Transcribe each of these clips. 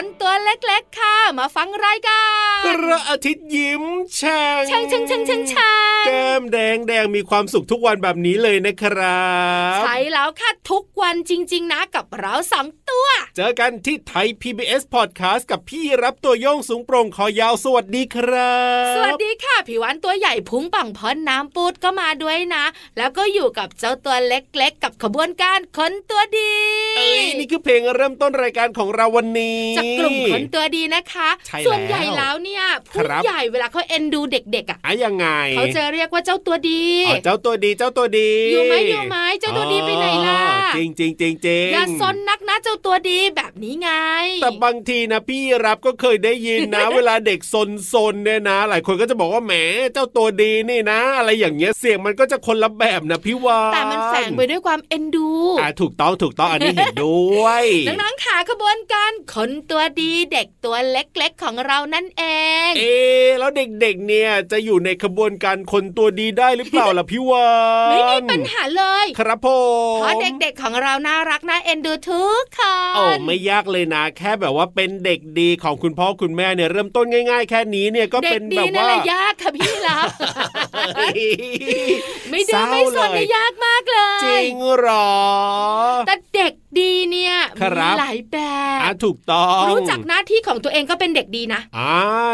คนตัวเล็กๆค่ะมาฟังรายการพระอาทิตย์ยิ้มแฉ่งแฉ่งแฉ่งแฉ่งแฉ่งแฉ่งแก้มแดงแดงมีความสุขทุกวันแบบนี้เลยนะครับใช่แล้วค่ะทุกวันจริงๆนะกับเราสองตัวเจอกันที่ไทย PBS Podcast กับพี่รับตัวโยงสูงโปร่งคอยาวสวัสดีครับสวัสดีค่ะพี่วันตัวใหญ่พุงป่องพอนน้ำปูดก็มาด้วยนะแล้วก็อยู่กับเจ้าตัวเล็กๆกับขบวนการคนตัวดีนี่คือเพลงเริ่มต้นรายการของเราวันนี้จากกลุ่มคนตัวดีนะคะส่วนใหญ่แล้วเนี่ยผู้ใหญ่เวลาเขาเอ็นดูเด็กๆอ่ะยังไงเขาจะเรียกว่าเจ้าตัวดีเจ้าตัวดีเจ้าตัวดีอยู่ไหมอยู่ไหมเจ้าตัวดีไปไหนล่ะจริงจริงจริงจริงอย่าซนนักนะเจ้าตัวดีแบบนี้ไงแต่บางทีนะพี่รับก็เคยได้ยินนะ เวลาเด็กซนเนี่ยนะหลายคนก็จะบอกว่าแหมเจ้าตัวดีนี่นะอะไรอย่างเงี้ยเสียงมันก็จะคนละแบบนะพี่วานแต่มันแฝงไปด้วยความเอ็นดูถูกต้องถูกต้องอันนี้เห็นด้วยน้องๆขาขบวนการคนตัวดีเด็กตัวเล็กๆของเรานั่นเองแล้วเด็กๆเนี่ยจะอยู่ในขบวนการคนตัวดีได้หรือเปล่าล่ะพี่วานไม่มีปัญหาเลยครับผมเพราะเด็กๆของเราน่ารักน่าเอ็นดูทุกคนโอ้ไม่ยากเลยนะแค่แบบว่าเป็นเด็กดีของคุณพ่อคุณแม่เนี่ยเริ่มต้นง่ายๆแค่นี้เนี่ยก็เป็นแบบว่าเด็กดีน่ายากค่ะพี่เราไม่ดื้อไม่สนยากมากเลยจริงหรอแต่เด็กดีเนี่ยมีหลายแบบถูกต้องรู้จักหน้าที่ของตัวเองก็เป็นเด็กดีนะ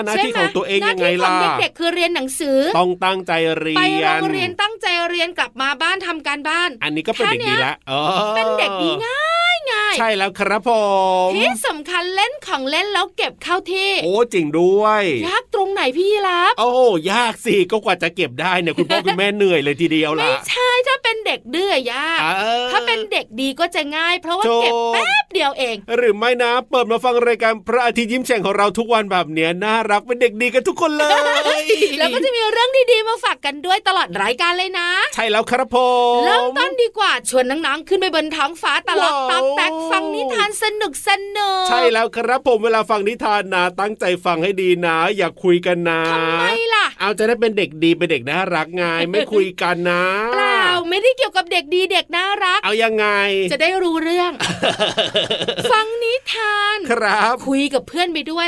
หน้าที่ของตัวเองยังไงล่ะหน้าที่ของเด็กๆคือเรียนหนังสือต้องตั้งใจเรียนไปโรงเรียนตั้งใจเรียนกลับมาบ้านทำการบ้านอันนี้ก็เป็นเด็กดีละเป็นเด็กดีง่ายง่ายใช่แล้วครับผมที่สำคัญเล่นของเล่นแล้วเก็บเข้าที่โอ้จริงด้วยยากตรงไหนพี่รับโอ้ยากสิก็กว่าจะเก็บได้เนี่ยคุณพ่อคุณแม่เหนื่อยเลยทีเดียวล่ะไม่ใช่ถ้าเป็นเด็กดื้อยากถ้าเป็นเด็กดีก็จะง่ายเพราะว่าเก็บแป๊บเดียวเองหรือไม่นะเปิดมาฟังรายการพระอาทิตย์ยิ้มแฉ่งของเราทุกวันแบบเนี้ยน่ารักเป็นเด็กดีกันทุกคนเลย แล้วก็จะมีเรื่องดีๆมาฝากกันด้วยตลอดรายการเลยนะใช่แล้วครับผมเริ่มต้นดีกว่าชวนน้องๆขึ้นไปบนท้องฟ้าตลอดตักแตกฟังนิทานสนุกสนุกใช่แล้วครับผมเวลาฟังนิทานนะตั้งใจฟังให้ดีนะอย่าคุยกันนะทำไมล่ะเอาจะได้เป็นเด็กดีเป็นเด็กน่ารักไงไม่คุยกันนะเปล่าไม่ได้เกี่ยวกับเด็กดีเด็กน่ารักเอายังไงจะได้รู้เรื่อง ฟังนิทานครับคุยกับเพื่อนไปด้วย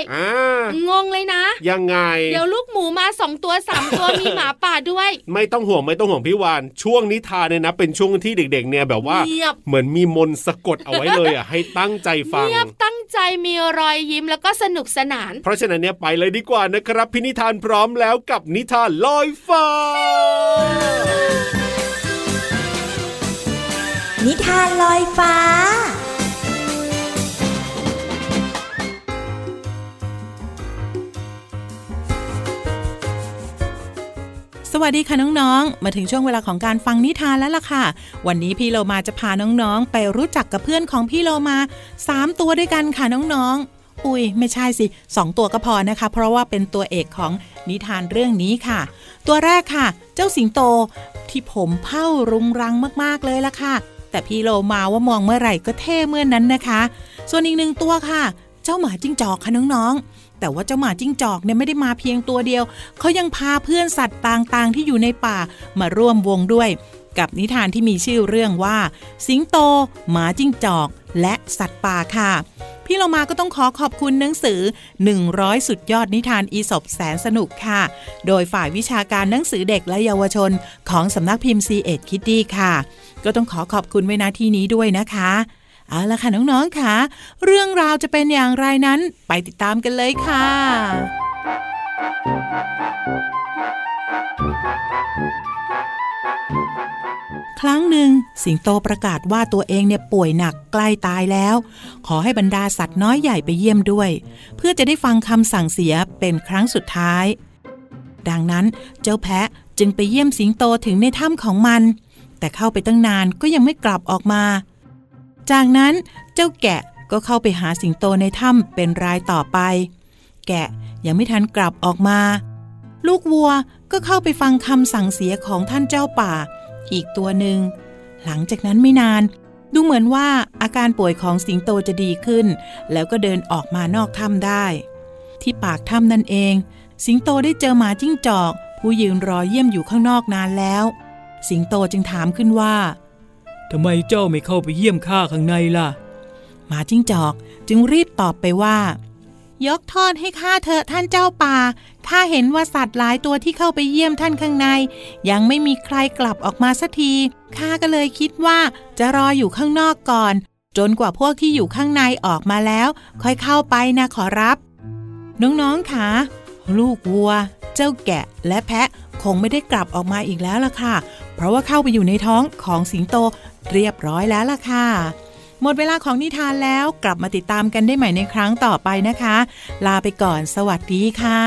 งงเลยนะยังไงเดี๋ยวลูกหมูมา2ตัว3ตัว มีหมาป่าด้วยไม่ต้องห่วงพี่วานช่วงนิทานเนี่ยนะเป็นช่วงที่เด็กๆเนี่ยแบบว่าเหมือนมีมนต์สะกดเอาไว้เลยอ่ะ ให้ตั้งใจฟังตั้งใจมีรอยยิ้มแล้วก็สนุกสนานเพราะฉะนั้นเนี่ยไปเลยดีกว่านะครับพี่นิทานพร้อมแล้วกับนิทานลอยฟ้า นิทานลอยฟ้าส สวัสดีค่ะน้องๆมาถึงช่วงเวลาของการฟังนิทานแล้วล่ะค่ะวันนี้พี่โลมาจะพาน้องๆไปรู้จักกับเพื่อนของพี่โลมา3ตัวด้วยกันค่ะน้องๆอุ๊ยไม่ใช่สิ2ตัวก็พอนะคะเพราะว่าเป็นตัวเอกของนิทานเรื่องนี้ค่ะตัวแรกค่ะเจ้าสิงโตที่ผมเผ่ารุงรังมากๆเลยล่ะค่ะแต่พี่โลมาว่ามองเมื่อไหร่ก็เท่เมื่อนั้นนะคะส่วนอีก1ตัวค่ะเจ้าหมาจิ้งจอกค่ะน้องๆแต่ว่าเจ้าหมาจิ้งจอกเนี่ยไม่ได้มาเพียงตัวเดียวเขายังพาเพื่อนสัตว์ต่างๆที่อยู่ในป่ามาร่วมวงด้วยกับนิทานที่มีชื่อเรื่องว่าสิงโตหมาจิ้งจอกและสัตว์ป่าค่ะพี่เรามาก็ต้องขอขอบคุณหนังสือ100สุดยอดนิทานอีสปแสนสนุกค่ะโดยฝ่ายวิชาการหนังสือเด็กและเยาวชนของสำนักพิมพ์ C.Ed Kitty ค่ะก็ต้องขอขอบคุณไว้ณที่นี้ด้วยนะคะเอาล่ะค่ะน้องๆค่ะเรื่องราวจะเป็นอย่างไรนั้นไปติดตามกันเลยค่ะครั้งหนึ่งสิงโตประกาศว่าตัวเองเนี่ยป่วยหนักใกล้ตายแล้วขอให้บรรดาสัตว์น้อยใหญ่ไปเยี่ยมด้วยเพื่อจะได้ฟังคำสั่งเสียเป็นครั้งสุดท้ายดังนั้นเจ้าแพะจึงไปเยี่ยมสิงโตถึงในถ้ำของมันแต่เข้าไปตั้งนานก็ยังไม่กลับออกมาจากนั้นเจ้าแกะก็เข้าไปหาสิงโตในถ้ำเป็นรายต่อไปแกะยังไม่ทันกลับออกมาลูกวัวก็เข้าไปฟังคำสั่งเสียของท่านเจ้าป่าอีกตัวหนึ่งหลังจากนั้นไม่นานดูเหมือนว่าอาการป่วยของสิงโตจะดีขึ้นแล้วก็เดินออกมานอกถ้ำได้ที่ปากถ้ำนั่นเองสิงโตได้เจอหมาจิ้งจอกผู้ยืนรอเยี่ยมอยู่ข้างนอกนานแล้วสิงโตจึงถามขึ้นว่าทำไมเจ้าไม่เข้าไปเยี่ยมข้าข้างในล่ะหมาจิ้งจอกจึงรีบตอบไปว่ายกโทษให้ข้าเถอะท่านเจ้าป่าข้าเห็นว่าสัตว์หลายตัวที่เข้าไปเยี่ยมท่านข้างในยังไม่มีใครกลับออกมาสักทีข้าก็เลยคิดว่าจะรออยู่ข้างนอกก่อนจนกว่าพวกที่อยู่ข้างในออกมาแล้วค่อยเข้าไปนะขอรับน้องๆค่ะลูกวัวเจ้าแกะและแพะคงไม่ได้กลับออกมาอีกแล้วล่ะค่ะเพราะว่าเข้าไปอยู่ในท้องของสิงโตเรียบร้อยแล้วล่ะค่ะหมดเวลาของนิทานแล้วกลับมาติดตามกันได้ใหม่ในครั้งต่อไปนะคะลาไปก่อนสวัสดีค่ะ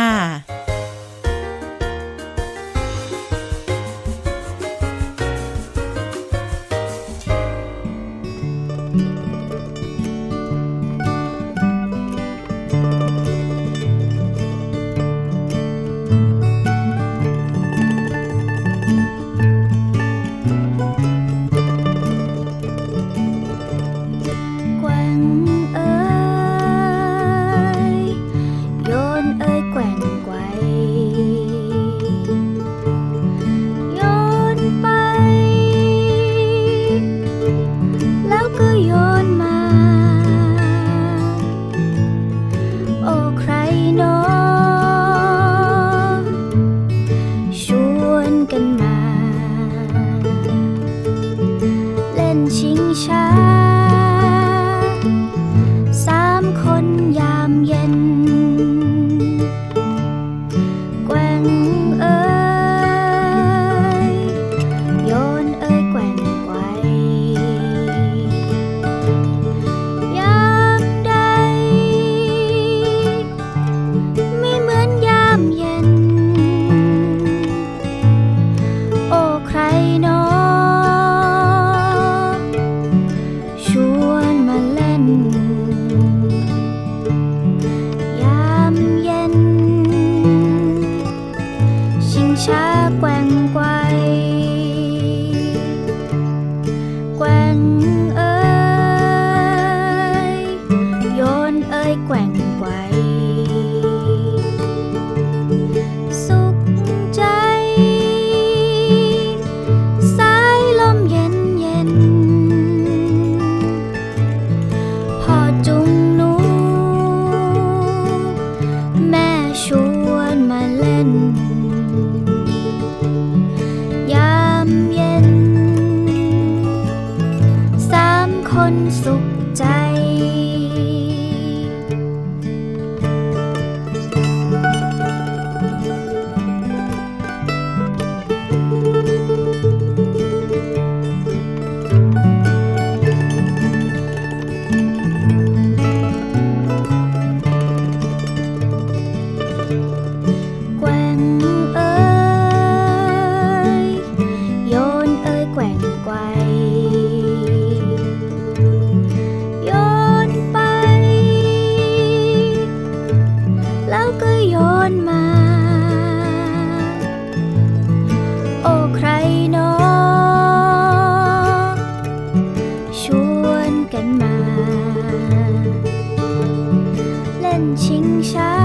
ชิงช้า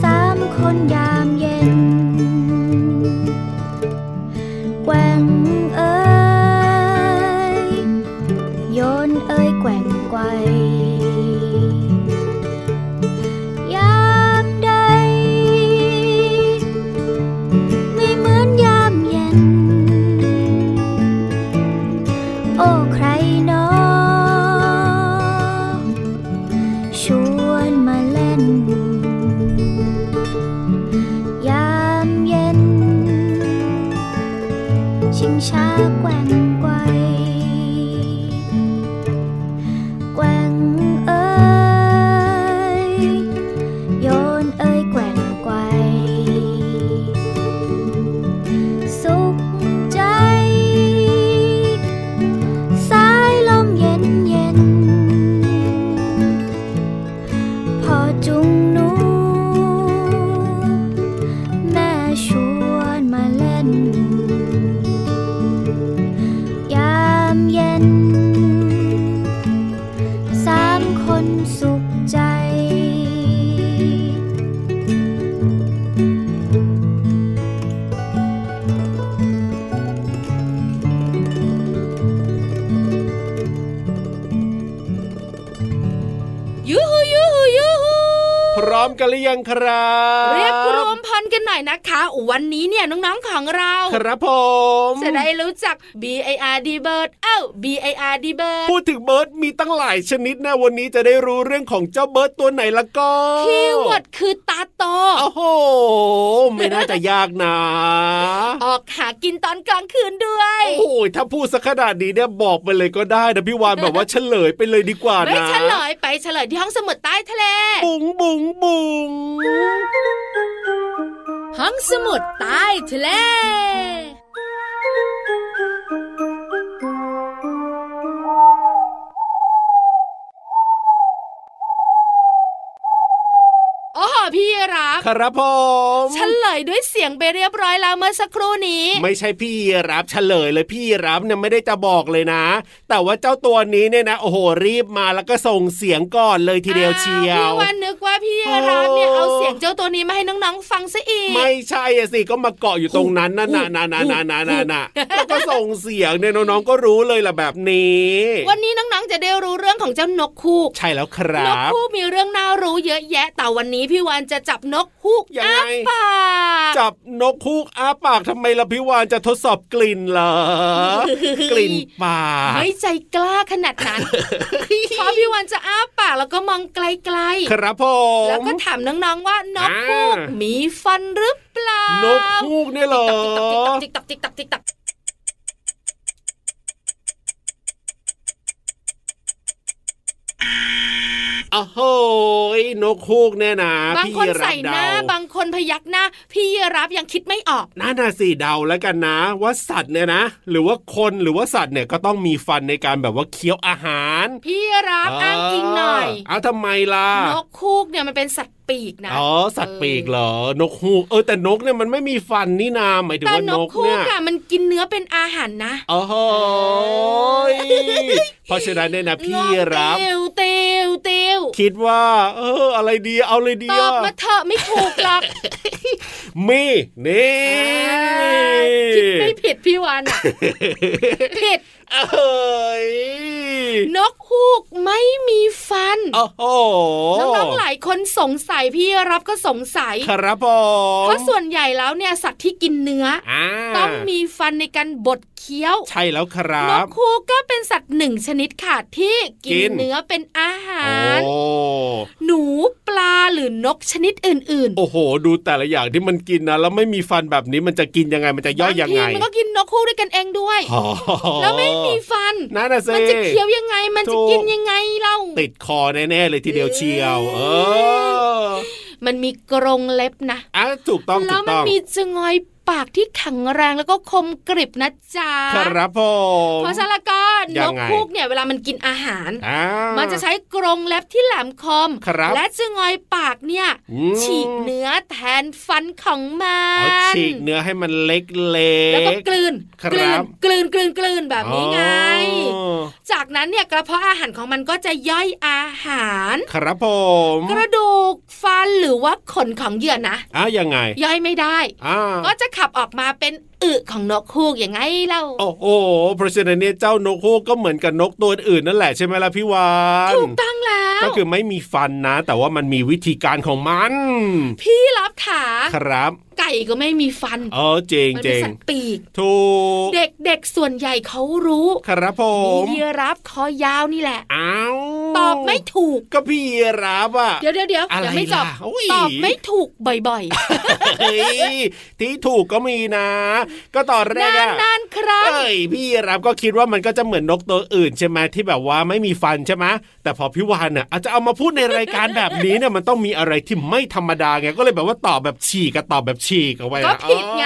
สามคนยามเย็นแกว่งเอ้ยโยนเอ้ยแกว่งไกวยามใดไม่เหมือนยามเย็นโอ้ใครเนาะชวนมาเล่นยามเย็นชิงช้าแกว่งไกวแกว่งเอ้ยโยนเอ้ยแกว่งไกวสุขใจสายลมเย็นเย็นพอจุงหนูแม่ชวนมาเล่นยามเย็นสามคนสุขใจยูฮูยูฮูยูฮูพร้อมกันหรือยังครับเรียกรวมพลกันหน่อยนะคะวันนี้เนี่ยน้องๆของเราครับผมจะได้รู้จัก bird bird bird bird พูดถึงเบิร์ดมีตั้งหลายชนิดนะวันนี้จะได้รู้เรื่องของเจ้าเบิร์ดตัวไหนละก็คีย์เวิร์ดคือตาโตโอ้โหไม่น่าจะยากนะออกหากินตอนกลางคืนด้วยโอ้ยถ้าพูดสักขนาดนี้เนี่ยบอกไปเลยก็ได้นะพี่วานแบบว่าเฉลยไปเลยดีกว่านะไม่เฉลยไปเฉลยที่ห้องสมุดใต้ทะเลบุ๋งบุ๋งบุ๋งห้องสมุดใต้ทะเลพี่รับครับผมเฉลยด้วยเสียงไปเรียบร้อยแล้วเมื่อสักครู่นี้ไม่ใช่พี่รับเฉลยเลยพี่รับเนี่ยไม่ได้จะบอกเลยนะแต่ว่าเจ้าตัวนี้เนี่ยนะโอ้โหรีบมาแล้วก็ส่งเสียงก่อนเลยทีเดียวเชียวพี่วันนึกว่าพี่รับเนี่ยเอาเสียงเจ้าตัวนี้มาให้น้องๆฟังซะอีกไม่ใช่สิก็มาเกาะอยู่ตรงนั้นนั่นน่ะแล้วก็ส่งเสียงเนี่ยน้องๆก็รู้เลยล่ะแบบนี้วันนี้น้องๆจะได้รู้เรื่องของเจ้านกฮูกใช่แล้วครับนกฮูกมีเรื่องน่ารู้เยอะแยะแต่วันนี้พี่วันจะจับนกฮูกอ้าปากจับนกฮูกอ้าปากทำไมล่ะพี่วานจะทดสอบกลิ่นเหรอกลิ่นปากไม่ใจกล้าขนาดนั้นพอพี่วานจะอ้าปากแล้วก็มองไกลๆครับผมแล้วก็ถามน้องๆว่านกฮูกมีฟันหรือเปล่านกฮูกเนี่ยเหรอติ๊กตักติ๊กตักติ๊กตักโอ้โหนกฮูกเนี่ยนะบางคนใส่หน้าบางคนพยักหน้าพี่รับยังคิดไม่ออกน่าหน้าสีเดาแล้วกันนะว่าสัตว์เนี่ยนะหรือว่าคนหรือว่าสัตว์เนี่ยก็ต้องมีฟันในการแบบว่าเคี้ยวอาหารพี่รับอ้างอิงหน่อยเอาทำไมล่ะนกฮูกเนี่ยมันเป็นสัตว์ปีกนะอ๋อสัตว์ปีกเหรอนกฮูกแต่นกเนี่ยมันไม่มีฟันนี่นาหมายถึงว่านกเนี่ยแต่นกฮูกอ่ะมันกินเนื้อเป็นอาหารนะโอ้โหเพราะฉะนั้นเนี่ยนะพี่รับเตวคิดว่าอะไรดีเอาเลยดีตอบมาเถอะไม่ถูกหรอกมีนี่คิดไม่ผิดพี่วานผิดนกฮูกไม่มีฟันโอ้โหน้องๆหลายคนสงสัยพี่รับก็สงสัยครับผมเพราะส่วนใหญ่แล้วเนี่ยสัตว์ที่กินเนื้อต้องมีฟันในการบดเคี้ยวใช่แล้วครับนกฮูกก็เป็นสัตว์หนึ่งชนิดค่ะที่กินเนื้อเป็นอาหารหนูปลาหรือนกชนิดอื่นๆโอ้โหดูแต่ละอย่างที่มันกินนะแล้วไม่มีฟันแบบนี้มันจะกินยังไงมันจะย่อยยังไงมันก็กินนกฮูกด้วยกันเองด้วยแล้วไม่มีฟันมันจะเคี้ยวยังไงมันจะกินยังไงเล่าติดคอแน่ๆเลยทีเดียวเชียวมันมีกรงเล็บนะถูกต้องแล้วมันมีจงอยปากที่แข็งแรงแล้วก็คมกริบนะจ๊ะครับผมเพราะฉะนั้นก็นกฮูกเนี่ยเวลามันกินอาหารมันจะใช้กรงเล็บที่แหลมคมและจงอยปากเนี่ยฉีกเนื้อแทนฟันของมันฉีกเนื้อให้มันเล็กๆแล้วก็กลืนแบบนี้ไงจากนั้นเนี่ยกระเพาะอาหารของมันก็จะย่อยอาห หารครับผมกระดูกฟันหรือว่าขนของเหยื่อนะยังไงย่อยไม่ได้ก็จะขับออกมาเป็นอึของนกฮูกอย่างไงเล่าโอ้โหเพราะฉะนั้นเนี่ยเจ้านกฮูกก็เหมือนกับนกตัวอื่นนั่นแหละใช่ไหมล่ะพี่วานถูกต้องแล้วก็คือไม่มีฟันนะแต่ว่ามันมีวิธีการของมันพี่รับขาครับไก่ก็ไม่มีฟันเจ๋งๆมันเป็นสัตว์ปีกถูกเด็กๆส่วนใหญ่เขารู้ครับผมพี่รับคอยาวนี่แหละตอบไม่ถูกก็พี่รับอะเดี๋ยวยังไม่จบตอบไม่ถูกบ่อยๆเฮ้ยที่ถูกก็มีนะก็ตอนแรกนานครับพี่รับก็คิดว่ามันก็จะเหมือนนกตัวอื่นใช่ไหมที่แบบว่าไม่มีฟันใช่ไหมแต่พอพี่วานเนี่ยอาจจะเอามาพูดในรายการแบบนี้เนี่ยมันต้องมีอะไรที่ไม่ธรรมดาไงก็เลยแบบว่าตอบแบบฉีกกับตอบแบบฉีกเอาไว้ก็ผิดไง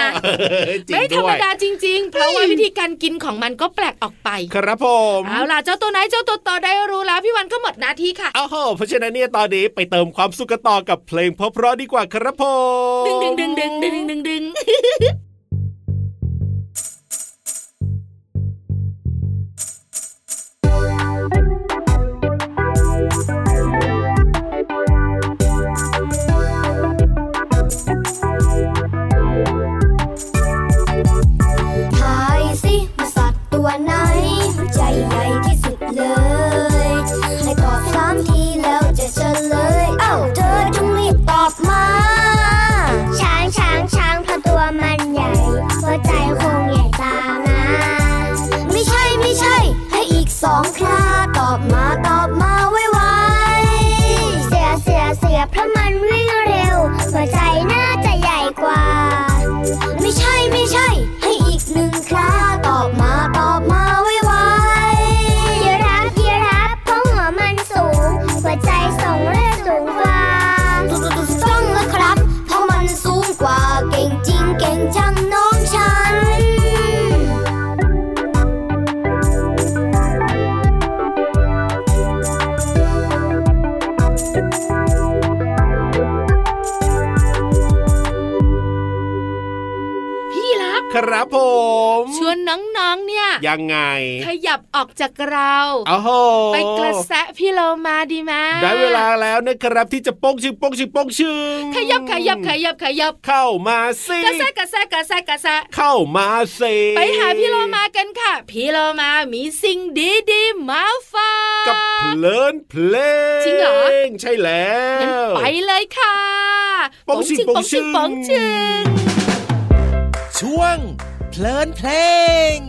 ไม่ธรรมดาจริงๆเพราะว่าวิธีการกินของมันก็แปลกออกไปครับผมเอาล่ะเจ้าตัวไหนเจ้าตัวต่อได้รู้แล้วพี่วานก็หมดหน้าที่ค่ะโอ้โหเพราะฉะนั้นเนี่ยตอนนี้ไปเติมความสุขต่อกับเพลงเพราะๆดีกว่าครับผมดึงครับผมชวนน้องๆเนี่ยยังไงขยับออกจากเราไปกระแสพี่เรามาดีไหมได้เวลาแล้วนะครับที่จะโป้งชึงขยับเข้ามาสิกระแสเข้ามาสิไปหาพี่เรามากันค่ะพี่เรามามีสิ่งดีๆมาฝากกับเพลินเพลงจริงเหรอใช่แล้วไปเลยค่ะโป้งชึงช่วงเพลินเพลง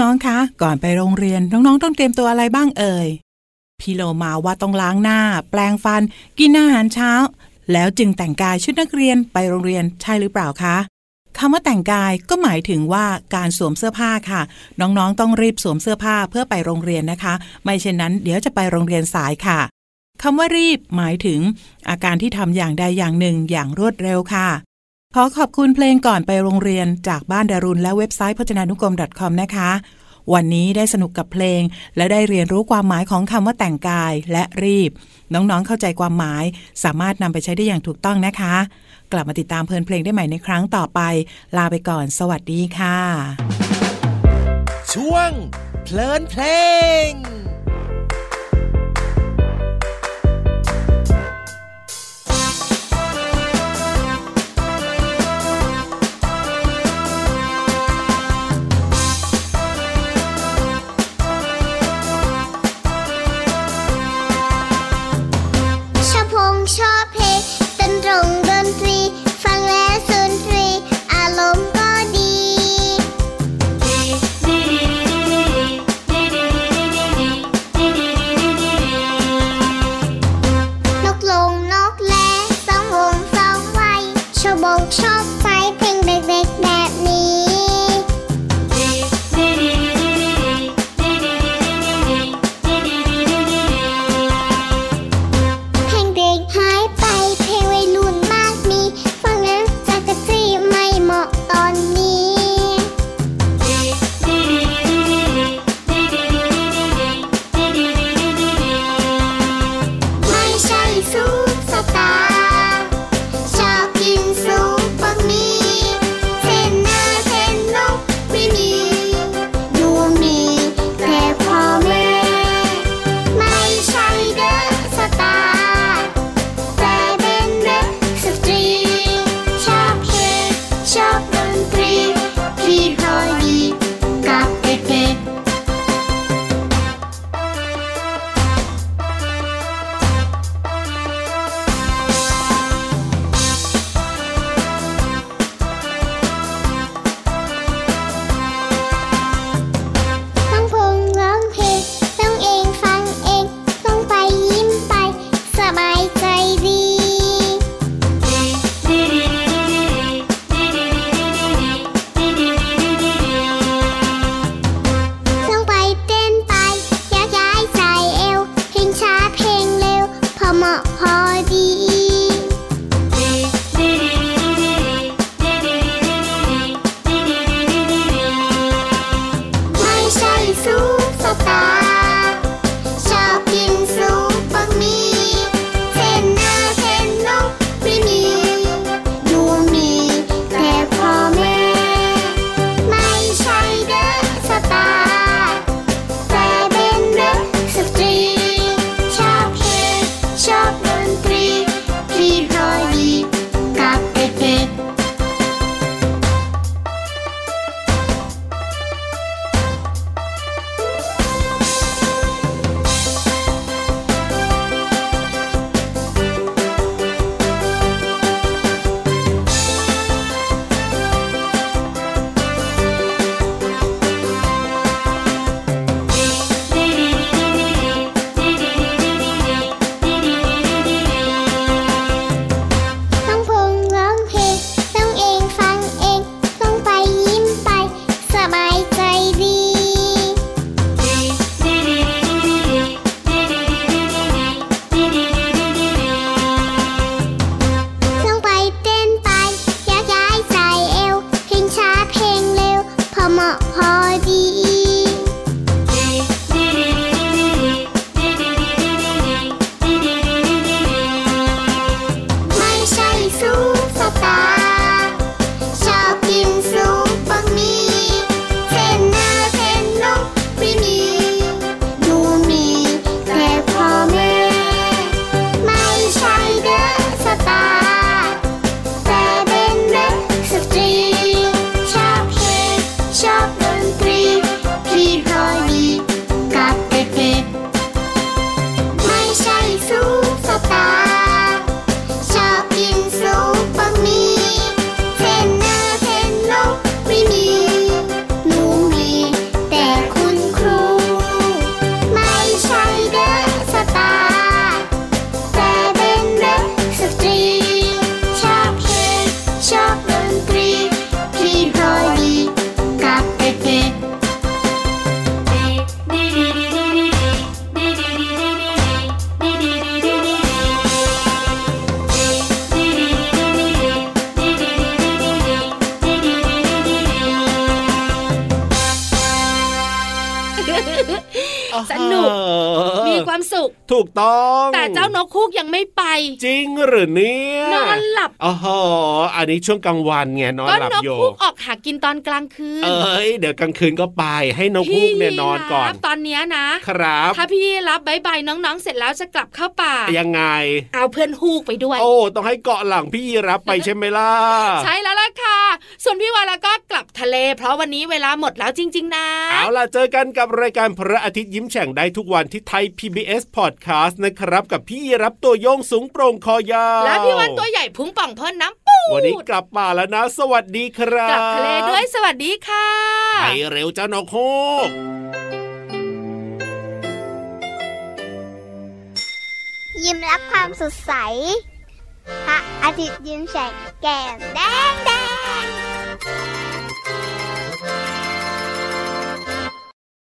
น้องๆคะก่อนไปโรงเรียนน้องๆต้องเตรียมตัวอะไรบ้างเอ่ยพี่โลมาว่าต้องล้างหน้าแปรงฟันกินอาหารเช้าแล้วจึงแต่งกายชุดนักเรียนไปโรงเรียนใช่หรือเปล่าคะคำว่าแต่งกายก็หมายถึงว่าการสวมเสื้อผ้าค่ะน้องๆต้องรีบสวมเสื้อผ้าเพื่อไปโรงเรียนนะคะไม่เช่นนั้นเดี๋ยวจะไปโรงเรียนสายค่ะคำว่ารีบหมายถึงอาการที่ทำอย่างใดอย่างหนึ่งอย่างรวดเร็วค่ะค อขอบคุณเพลงก่อนไปโรงเรียนจากบ้านดารุณและเว็บไซต์พจนานุกรม .com นะคะวันนี้ได้สนุกกับเพลงและได้เรียนรู้ความหมายของคำว่าแต่งกายและรีบน้องๆเข้าใจความหมายสามารถนำไปใช้ได้อย่างถูกต้องนะคะกลับมาติดตามเพลินเพลงได้ใหม่ในครั้งต่อไปลาไปก่อนสวัสดีค่ะช่วงเพลินเพลงชอบดนตรี สนุกมีความสุขถูกต้องแต่เจ้านกคูกยังไม่ไปจริงหรือเนี่ยนอนหลับอ๋ออันนี้ช่วงกลางวันไงนอนหลับอยู่ก็นกคูกออกหากินตอนกลางคืนเดี๋ยวกลางคืนก็ไปให้นกคูกเนี่ยนอนก่อนตอนนี้นะครับถ้าพี่รับบายบายน้องๆเสร็จแล้วจะกลับเข้าป่ายังไงเอาเพื่อนฮูกไปด้วยโอ้ต้องให้เกาะหลังพี่รับไปใช่ไหมล่ะใช่แล้วล่ะค่ะส่วนพี่วานแล้วก็กลับทะเลเพราะวันนี้เวลาหมดแล้วจริงๆนะเอาล่ะเจอกันกับรายการพระอาทิตย์ยิ้มแฉ่งได้ทุกวันที่ไทย PBS Podcast นะครับกับพี่รับตัวโยงสูงโปร่งคอยาวและพี่วันตัวใหญ่พุงป่องพ่นน้ำปูวันนี้กลับมาแล้วนะสวัสดีครับกลับทะเลด้วยสวัสดีค่ะไปเร็วเจ้านกฮูกยิ้มรับความสดใสพระอาทิตย์ยิ้มแฉกแก้มแดง